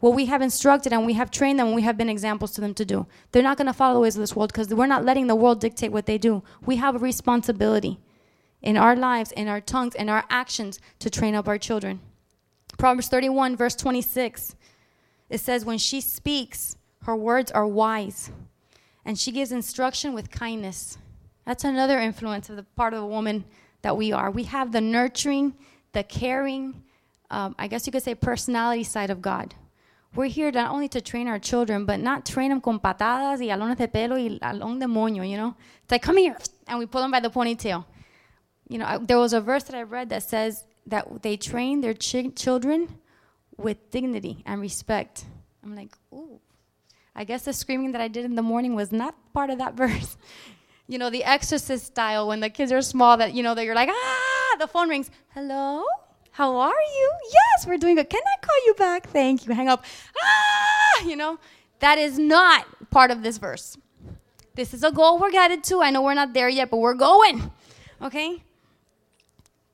What well, we have instructed and we have trained them and we have been examples to them to do. They're not going to follow the ways of this world because we're not letting the world dictate what they do. We have a responsibility in our lives, in our tongues, in our actions to train up our children. Proverbs thirty-one, verse twenty-six, it says, when she speaks, her words are wise, and she gives instruction with kindness. That's another influence of the part of a woman that we are. We have the nurturing, the caring, um, I guess you could say personality side of God. We're here not only to train our children, but not train them con patadas y alones de pelo y alón de moño, you know? It's like, come here, and we pull them by the ponytail. You know, I, there was a verse that I read that says that they train their chi- children with dignity and respect. I'm like, ooh. I guess the screaming that I did in the morning was not part of that verse. You know, the Exorcist style, when the kids are small, that, you know, that you're like, ah, the phone rings. Hello? How are you? Yes, we're doing good. Can I call you back? Thank you. Hang up. Ah, you know, that is not part of this verse. This is a goal we're headed to. I know we're not there yet, but we're going. Okay?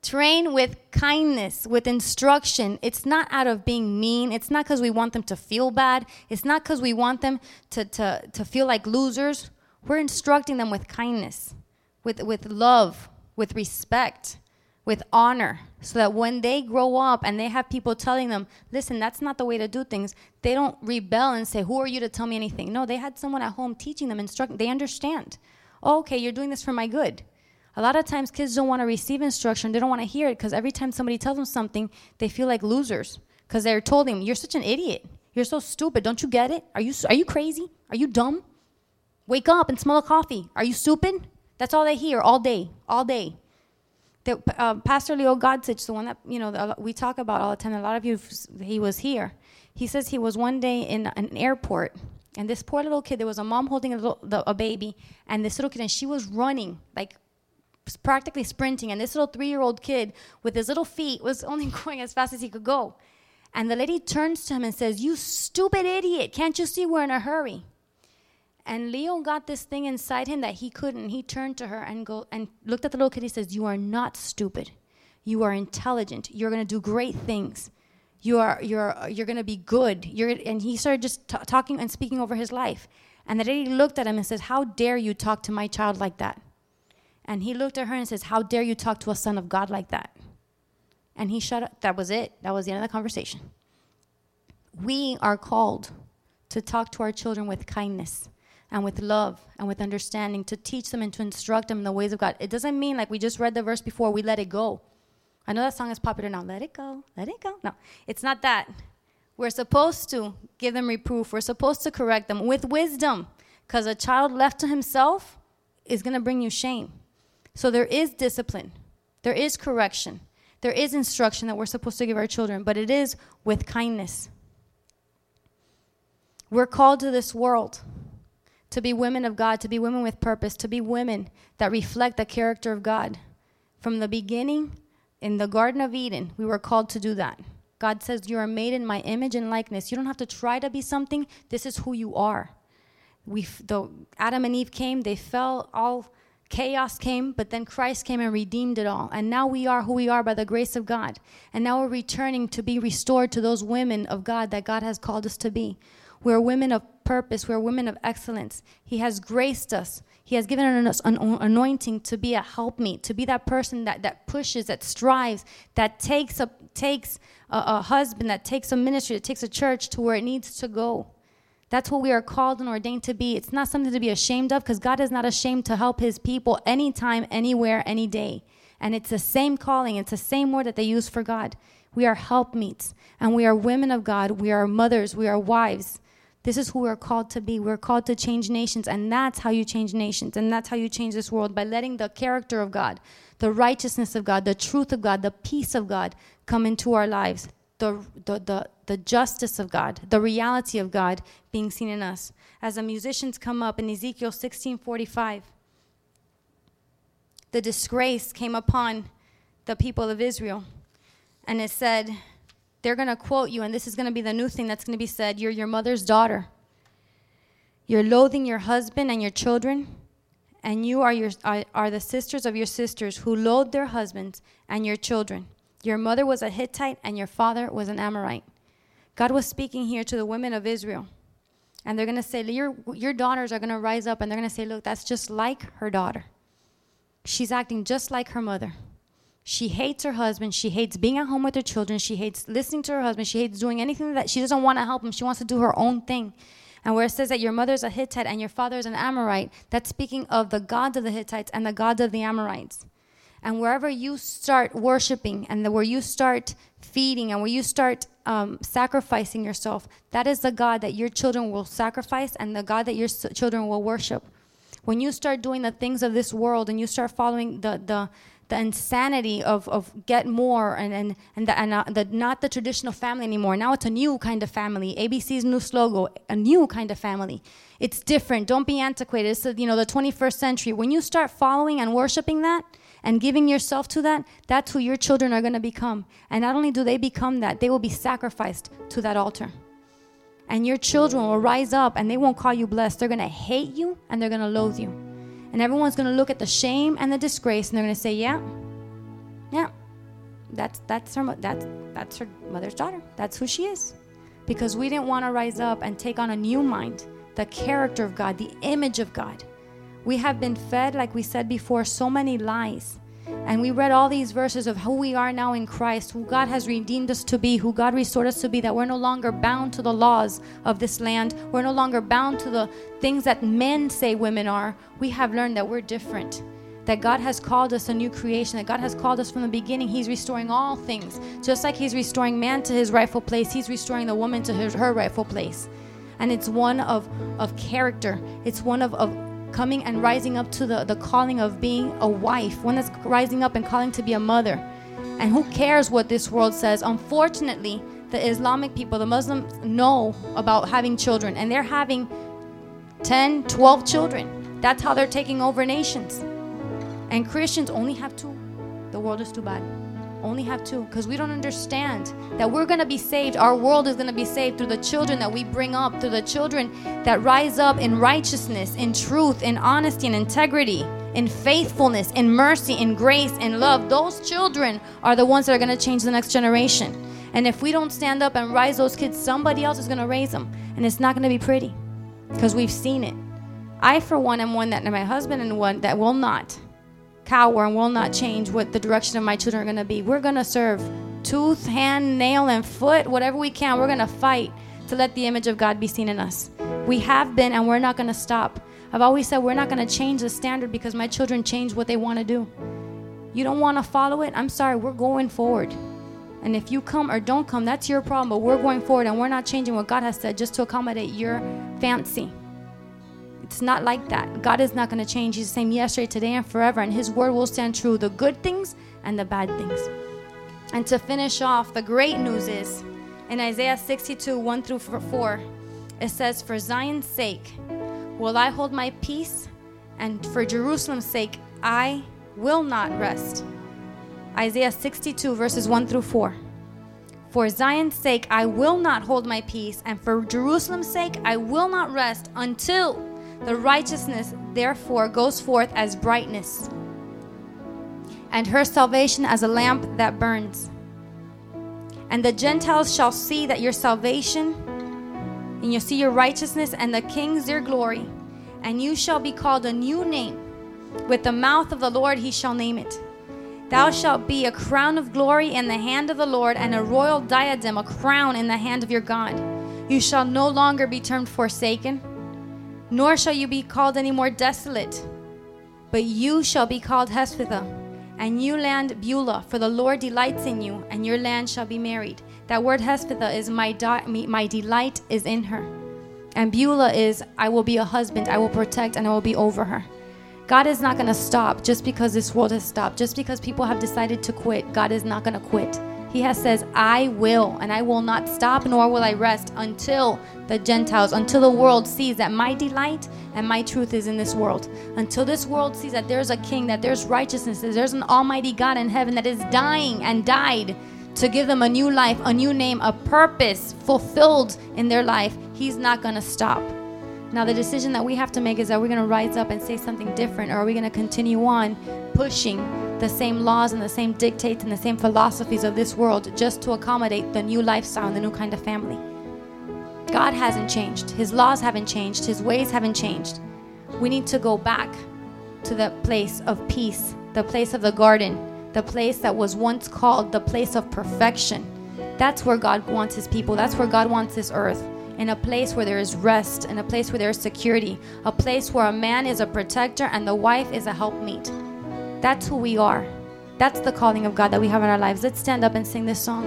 Train with kindness, with instruction. It's not out of being mean. It's not because we want them to feel bad. It's not because we want them to, to, to feel like losers. We're instructing them with kindness, with, with love, with respect, with honor, so that when they grow up and they have people telling them, listen, that's not the way to do things, they don't rebel and say, who are you to tell me anything? No, they had someone at home teaching them, instructing. They understand. Oh, okay, you're doing this for my good. A lot of times kids don't want to receive instruction. They don't want to hear it because every time somebody tells them something, they feel like losers because they're told them, you're such an idiot. You're so stupid. Don't you get it? Are you are you crazy? Are you dumb? Wake up and smell a coffee. Are you stupid? That's all they hear all day, all day. The, uh, Pastor Leo Godsich, the one that you know the, we talk about all the time, a lot of you, he was here. He says he was one day in an airport, and this poor little kid, there was a mom holding a, little, the, a baby, and this little kid, and she was running, like practically sprinting, and this little three-year-old kid with his little feet was only going as fast as he could go. And the lady turns to him and says, you stupid idiot, can't you see we're in a hurry? And Leo got this thing inside him that he couldn't. He turned to her and go and looked at the little kid. He says, you are not stupid. You are intelligent. You're going to do great things. You are, you're, you're going to be good. You're, and he started just t- talking and speaking over his life. And the lady looked at him and said, how dare you talk to my child like that? And he looked at her and says, how dare you talk to a son of God like that? And he shut up. That was it. That was the end of the conversation. We are called to talk to our children with kindness and with love and with understanding, to teach them and to instruct them in the ways of God. It doesn't mean, like we just read the verse before, we let it go. I know that song is popular now. Let it go. Let it go. No, it's not that. We're supposed to give them reproof. We're supposed to correct them with wisdom, because a child left to himself is going to bring you shame. So there is discipline. There is correction. There is instruction that we're supposed to give our children, but it is with kindness. We're called to this world to be women of God, to be women with purpose, to be women that reflect the character of God. From the beginning, in the Garden of Eden, we were called to do that. God says, you are made in my image and likeness. You don't have to try to be something. This is who you are. We, though Adam and Eve came, they fell, all chaos came, but then Christ came and redeemed it all. And now we are who we are by the grace of God. And now we're returning to be restored to those women of God that God has called us to be. We're women of purpose. We're women of excellence. He has graced us. He has given us an anointing to be a helpmeet, to be that person that, that pushes, that strives, that takes a takes a, a husband, that takes a ministry, that takes a church to where it needs to go. That's what we are called and ordained to be. It's not something to be ashamed of, because God is not ashamed to help his people anytime, anywhere, any day. And it's the same calling. It's the same word that they use for God. We are helpmeets, and we are women of God. We are mothers. We are wives. This is who we're called to be. We're called to change nations, and that's how you change nations, and that's how you change this world, by letting the character of God, the righteousness of God, the truth of God, the peace of God come into our lives, the the the, the justice of God, the reality of God being seen in us. As the musicians come up in Ezekiel sixteen forty-five, the disgrace came upon the people of Israel, and it said, they're going to quote you, and this is going to be the new thing that's going to be said. You're your mother's daughter. You're loathing your husband and your children, and you are, your, are, are the sisters of your sisters who loathe their husbands and your children. Your mother was a Hittite, and your father was an Amorite. God was speaking here to the women of Israel, and they're going to say, your, your daughters are going to rise up, and they're going to say, look, that's just like her daughter. She's acting just like her mother. She hates her husband. She hates being at home with her children. She hates listening to her husband. She hates doing anything that she doesn't want to help him. She wants to do her own thing. And where it says that your mother's a Hittite and your father's an Amorite, that's speaking of the gods of the Hittites and the gods of the Amorites. And wherever you start worshiping, and the, where you start feeding, and where you start um, sacrificing yourself, that is the God that your children will sacrifice and the God that your s- children will worship. When you start doing the things of this world and you start following the the the insanity of, of get more and and and, the, and uh, the, not the traditional family anymore. Now it's a new kind of family. A B C's new slogan, a new kind of family. It's different. Don't be antiquated. It's you know the twenty-first century. When you start following and worshiping that and giving yourself to that, that's who your children are going to become. And not only do they become that, they will be sacrificed to that altar. And your children will rise up, and they won't call you blessed. They're going to hate you, and they're going to loathe you. And everyone's going to look at the shame and the disgrace, and they're going to say, yeah, yeah, that's that's her, that's, that's her mother's daughter. That's who she is. Because we didn't want to rise up and take on a new mind, the character of God, the image of God. We have been fed, like we said before, so many lies. And we read all these verses of who we are now in Christ, who God has redeemed us to be, who God restored us to be, that we're no longer bound to the laws of this land. We're no longer bound to the things that men say women are. We have learned that we're different, that God has called us a new creation, that God has called us from the beginning. He's restoring all things. Just like he's restoring man to his rightful place, he's restoring the woman to her, her rightful place. And it's one of, of character. It's one of... of coming and rising up to the, the calling of being a wife, one that's rising up and calling to be a mother. And who cares what this world says? Unfortunately, the Islamic people, the Muslims, know about having children, and they're having ten, twelve children. That's how they're taking over nations. And Christians only have two. The world is too bad. Only have two, because we don't understand that we're going to be saved. Our world is going to be saved through the children that we bring up, through the children that rise up in righteousness, in truth, in honesty, in integrity, in faithfulness, in mercy, in grace, in love. Those children are the ones that are going to change the next generation. And if we don't stand up and raise those kids, somebody else is going to raise them, and it's not going to be pretty, because we've seen it. I, for one, am one that, and my husband and one that will not cower and will not change what the direction of my children are going to be. We're going to serve tooth, hand, nail, and foot, whatever we can. We're going to fight to let the image of God be seen in us. We have been, and we're not going to stop. I've always said we're not going to change the standard because my children change what they want to do. You don't want to follow it? I'm sorry, we're going forward. And if you come or don't come, that's your problem, but we're going forward and we're not changing what God has said just to accommodate your fancy. It's not like that. God is not going to change. He's the same yesterday, today, and forever, and His word will stand true, the good things and the bad things. And to finish off, the great news is, in Isaiah sixty-two, one through four, it says, "For Zion's sake will I hold my peace, and for Jerusalem's sake I will not rest." Isaiah sixty-two, verses one through four. "For Zion's sake, I will not hold my peace, and for Jerusalem's sake, I will not rest until the righteousness, therefore, goes forth as brightness, and her salvation as a lamp that burns. And the Gentiles shall see that your salvation, and you'll see your righteousness, and the kings your glory. And you shall be called a new name. With the mouth of the Lord He shall name it. Thou shalt be a crown of glory in the hand of the Lord, and a royal diadem, a crown in the hand of your God. You shall no longer be termed forsaken, nor shall you be called any more desolate, but you shall be called Hephzibah, and you land Beulah, for the Lord delights in you, and your land shall be married." That word Hephzibah is my di- my delight is in her, and Beulah is I will be a husband, I will protect, and I will be over her. God is not going to stop just because this world has stopped. Just because people have decided to quit, God is not going to quit. He has says, "I will, and I will not stop, nor will I rest until the Gentiles, until the world sees that my delight and my truth is in this world. Until this world sees that there's a king, that there's righteousness, that there's an almighty God in heaven that is dying and died to give them a new life, a new name, a purpose fulfilled in their life, He's not going to stop." Now the decision that we have to make is, are we going to rise up and say something different, or are we going to continue on pushing the same laws and the same dictates and the same philosophies of this world just to accommodate the new lifestyle and the new kind of family? God hasn't changed. His laws haven't changed. His ways haven't changed. We need to go back to the place of peace, the place of the garden, the place that was once called the place of perfection. That's where God wants His people. That's where God wants this earth. In a place where there is rest, in a place where there is security, a place where a man is a protector and the wife is a helpmeet. That's who we are. That's the calling of God that we have in our lives. Let's stand up and sing this song.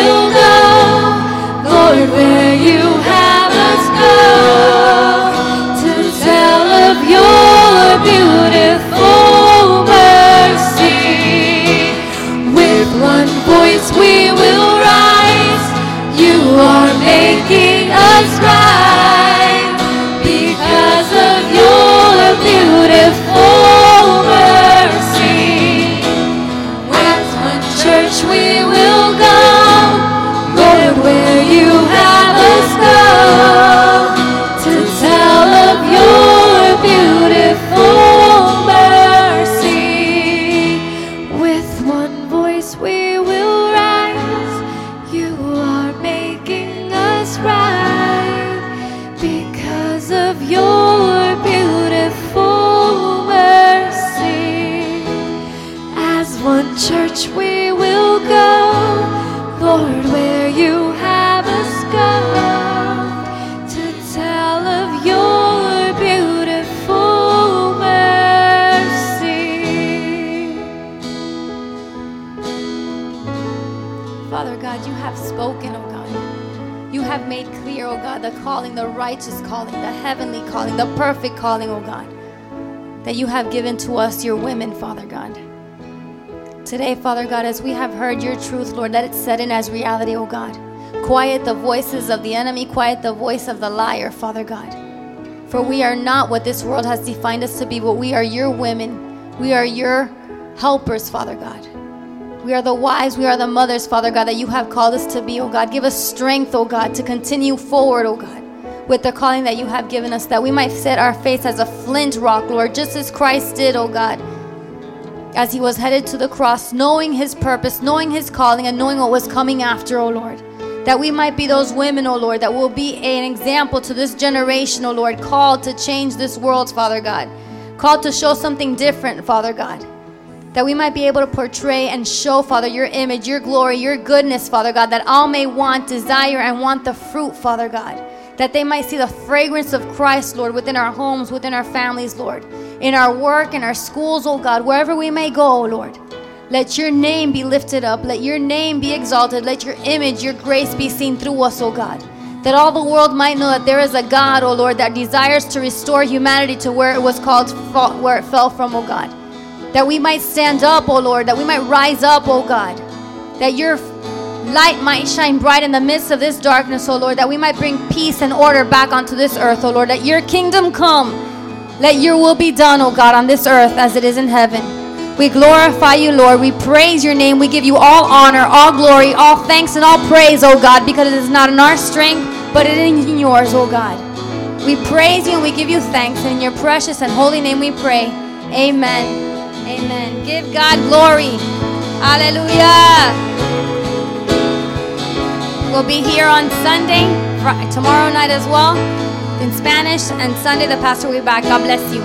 Will go, Lord, where you have us go. because of your beautiful mercy. As one church we will go, Lord, where you have us go, to tell of your beautiful mercy. Father God, you have spoken, O God. You have made clear, oh God, the calling, the righteous calling, the heavenly calling, the perfect calling, oh God, that you have given to us, your women, Father God. Today, Father God, as we have heard your truth, Lord, let it set in as reality, oh God. Quiet the voices of the enemy, quiet the voice of the liar, Father God. For we are not what this world has defined us to be, but we are your women. We are your helpers, Father God. We are the wives, we are the mothers, Father God, that you have called us to be, oh God. Give us strength, oh God, to continue forward, oh God, with the calling that you have given us, that we might set our face as a flint rock, Lord, just as Christ did, oh God, as he was headed to the cross, knowing his purpose, knowing his calling, and knowing what was coming after, oh Lord. That we might be those women, oh Lord, that will be an example to this generation, oh Lord, called to change this world, Father God, called to show something different, Father God. That we might be able to portray and show, Father, your image, your glory, your goodness, Father God, that all may want, desire, and want the fruit, Father God. That they might see the fragrance of Christ, Lord, within our homes, within our families, Lord, in our work, in our schools, oh God, wherever we may go, oh Lord. Let your name be lifted up. Let your name be exalted. Let your image, your grace be seen through us, oh God. That all the world might know that there is a God, oh Lord, that desires to restore humanity to where it was called, where it fell from, oh God. That we might stand up, O Lord, that we might rise up, O God, that your light might shine bright in the midst of this darkness, O Lord, that we might bring peace and order back onto this earth, O Lord, that your kingdom come, let your will be done, O God, on this earth as it is in heaven. We glorify you, Lord. We praise your name. We give you all honor, all glory, all thanks, and all praise, O God, because it is not in our strength, but it is in yours, O God. We praise you and we give you thanks, and in your precious and holy name we pray. Amen. Amen. Give God glory. Hallelujah. We'll be here on Sunday, tomorrow night as well, in Spanish, and Sunday the pastor will be back. God bless you.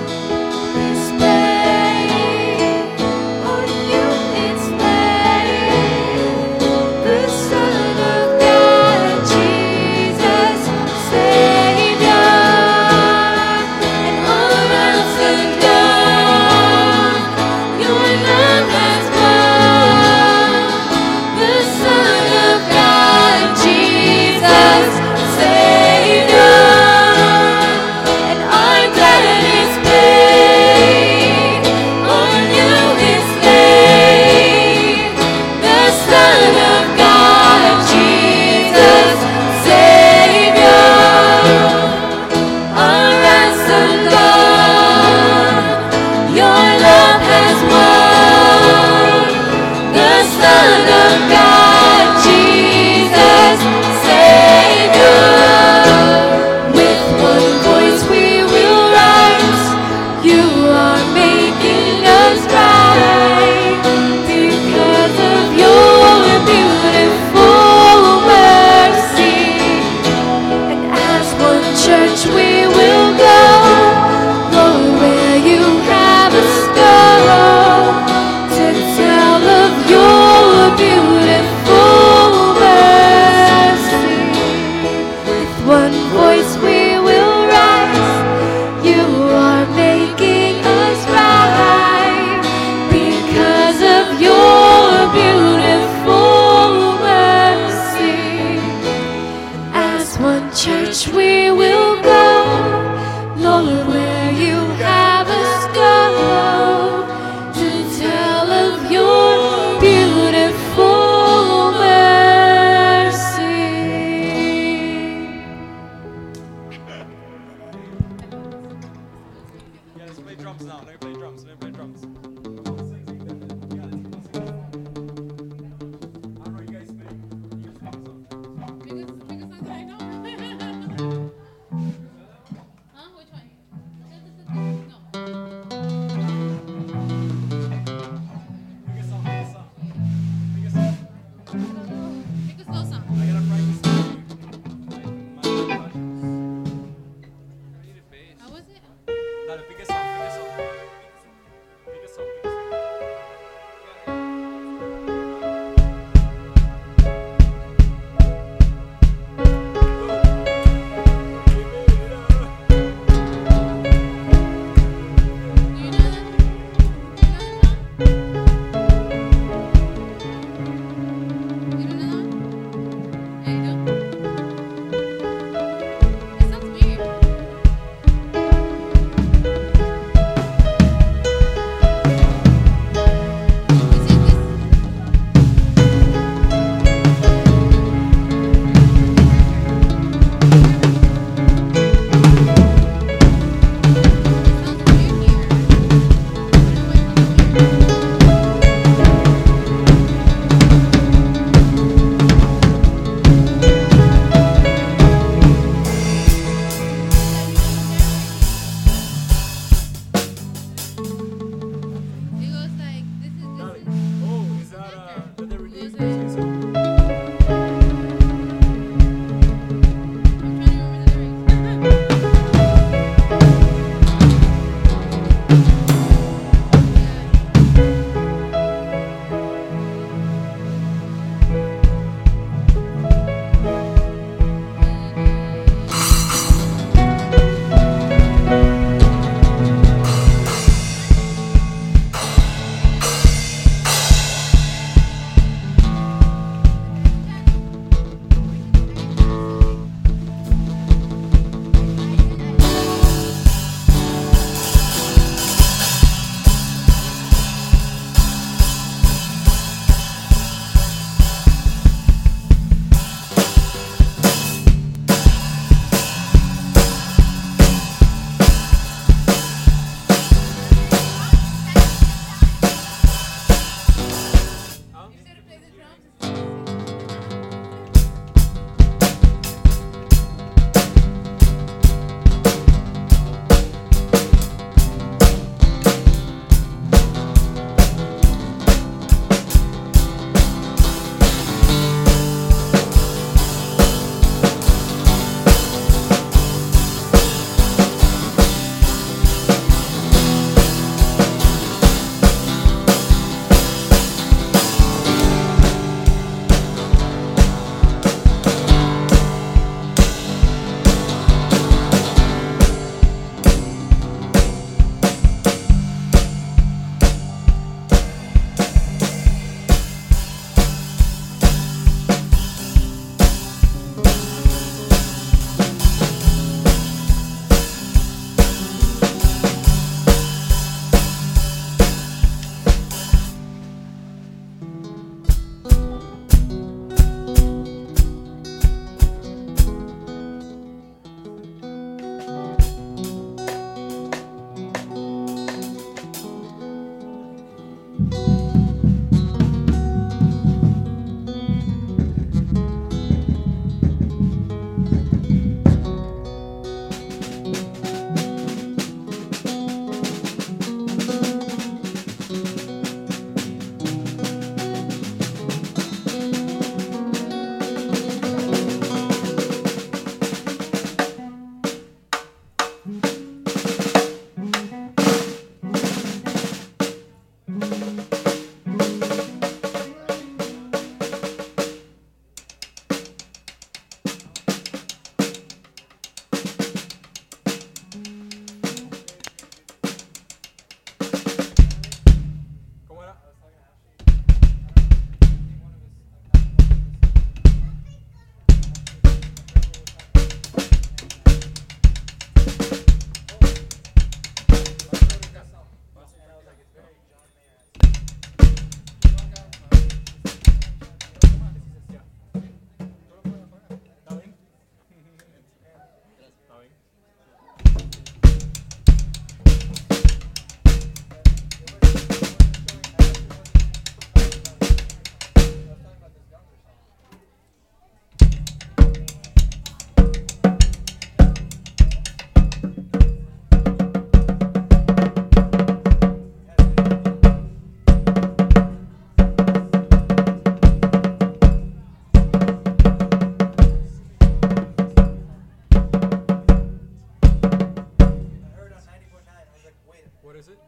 What is it?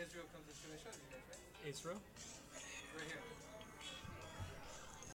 Israel comes to Israel, right? Israel?